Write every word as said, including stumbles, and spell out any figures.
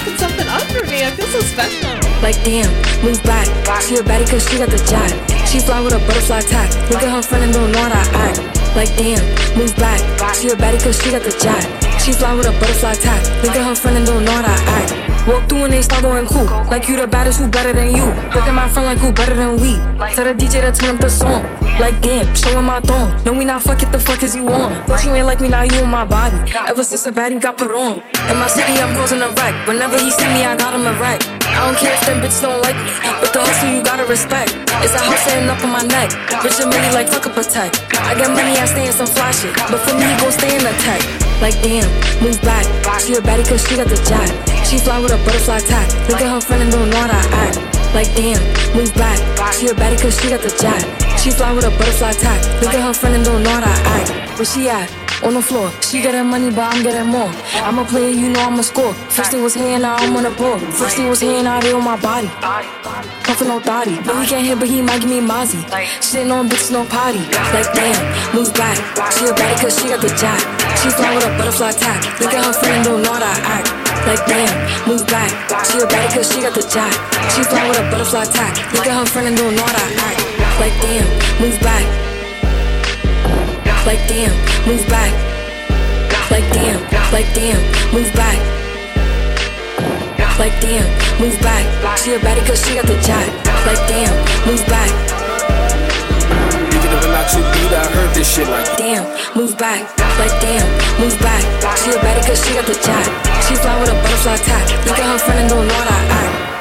fucking something up for me. I feel so special. Like damn, move back. She a baddie cause she got the job. She fly with a butterfly top. Look at her friend and don't know what I act. Like damn, move back. She a baddie cause she got the job. She fly with a butterfly top. Look at her friend and don't know what I act. Walk through and they start going cool. Like you the baddest, who better than you? Look at my friend like who better than we? Tell the D J to turn up the song. Like damn, showing my thong. No, we not fuck it, the fuck is you on? But you ain't like me, now you on my body. Ever since a baddie got put on. In my city, I'm causing a wreck. Whenever he see me, I got him a wreck. I don't care if them bitches don't like me, but the hustle you gotta respect. It's a house sitting up on my neck. Bitch, I'm really like fuck up a tech. I got money, I stay in some fly shit, but for me, gon' stay in the tech. Like damn, move back. She a baddie cause she got the job. She fly with a butterfly top. Look at her friend and don't know how to act. Like damn, move back. She a baddie cause she got the job. She fly with a butterfly top. Look at her friend and don't know how to act. Where she at? On the floor. She getting money but I'm getting more. I'm a player, you know I'm a score. First they was here now I'm on the board. First they was here now they on my body. Puffin' no thotty. But he can't hit but he might give me mozzie. Shittin' on bitches, no potty. Like damn, move back. She a baddie cause she got the job. She fly with a butterfly top. Look at her friend, don't know how to act. Like damn, move back. She a baddie cause she got the job. She fly with a butterfly top. Look at her friend and don't know how to act. Like damn, move back. Like damn, move back. Like damn, like damn, move back. Like damn, move back. She a baddie cause she got the job. Like damn, move back. I heard this shit like damn, move back. Like damn, move back. She a baddie cause she got the job. She fly with a butterfly top. Look at her friend and don't know how to act.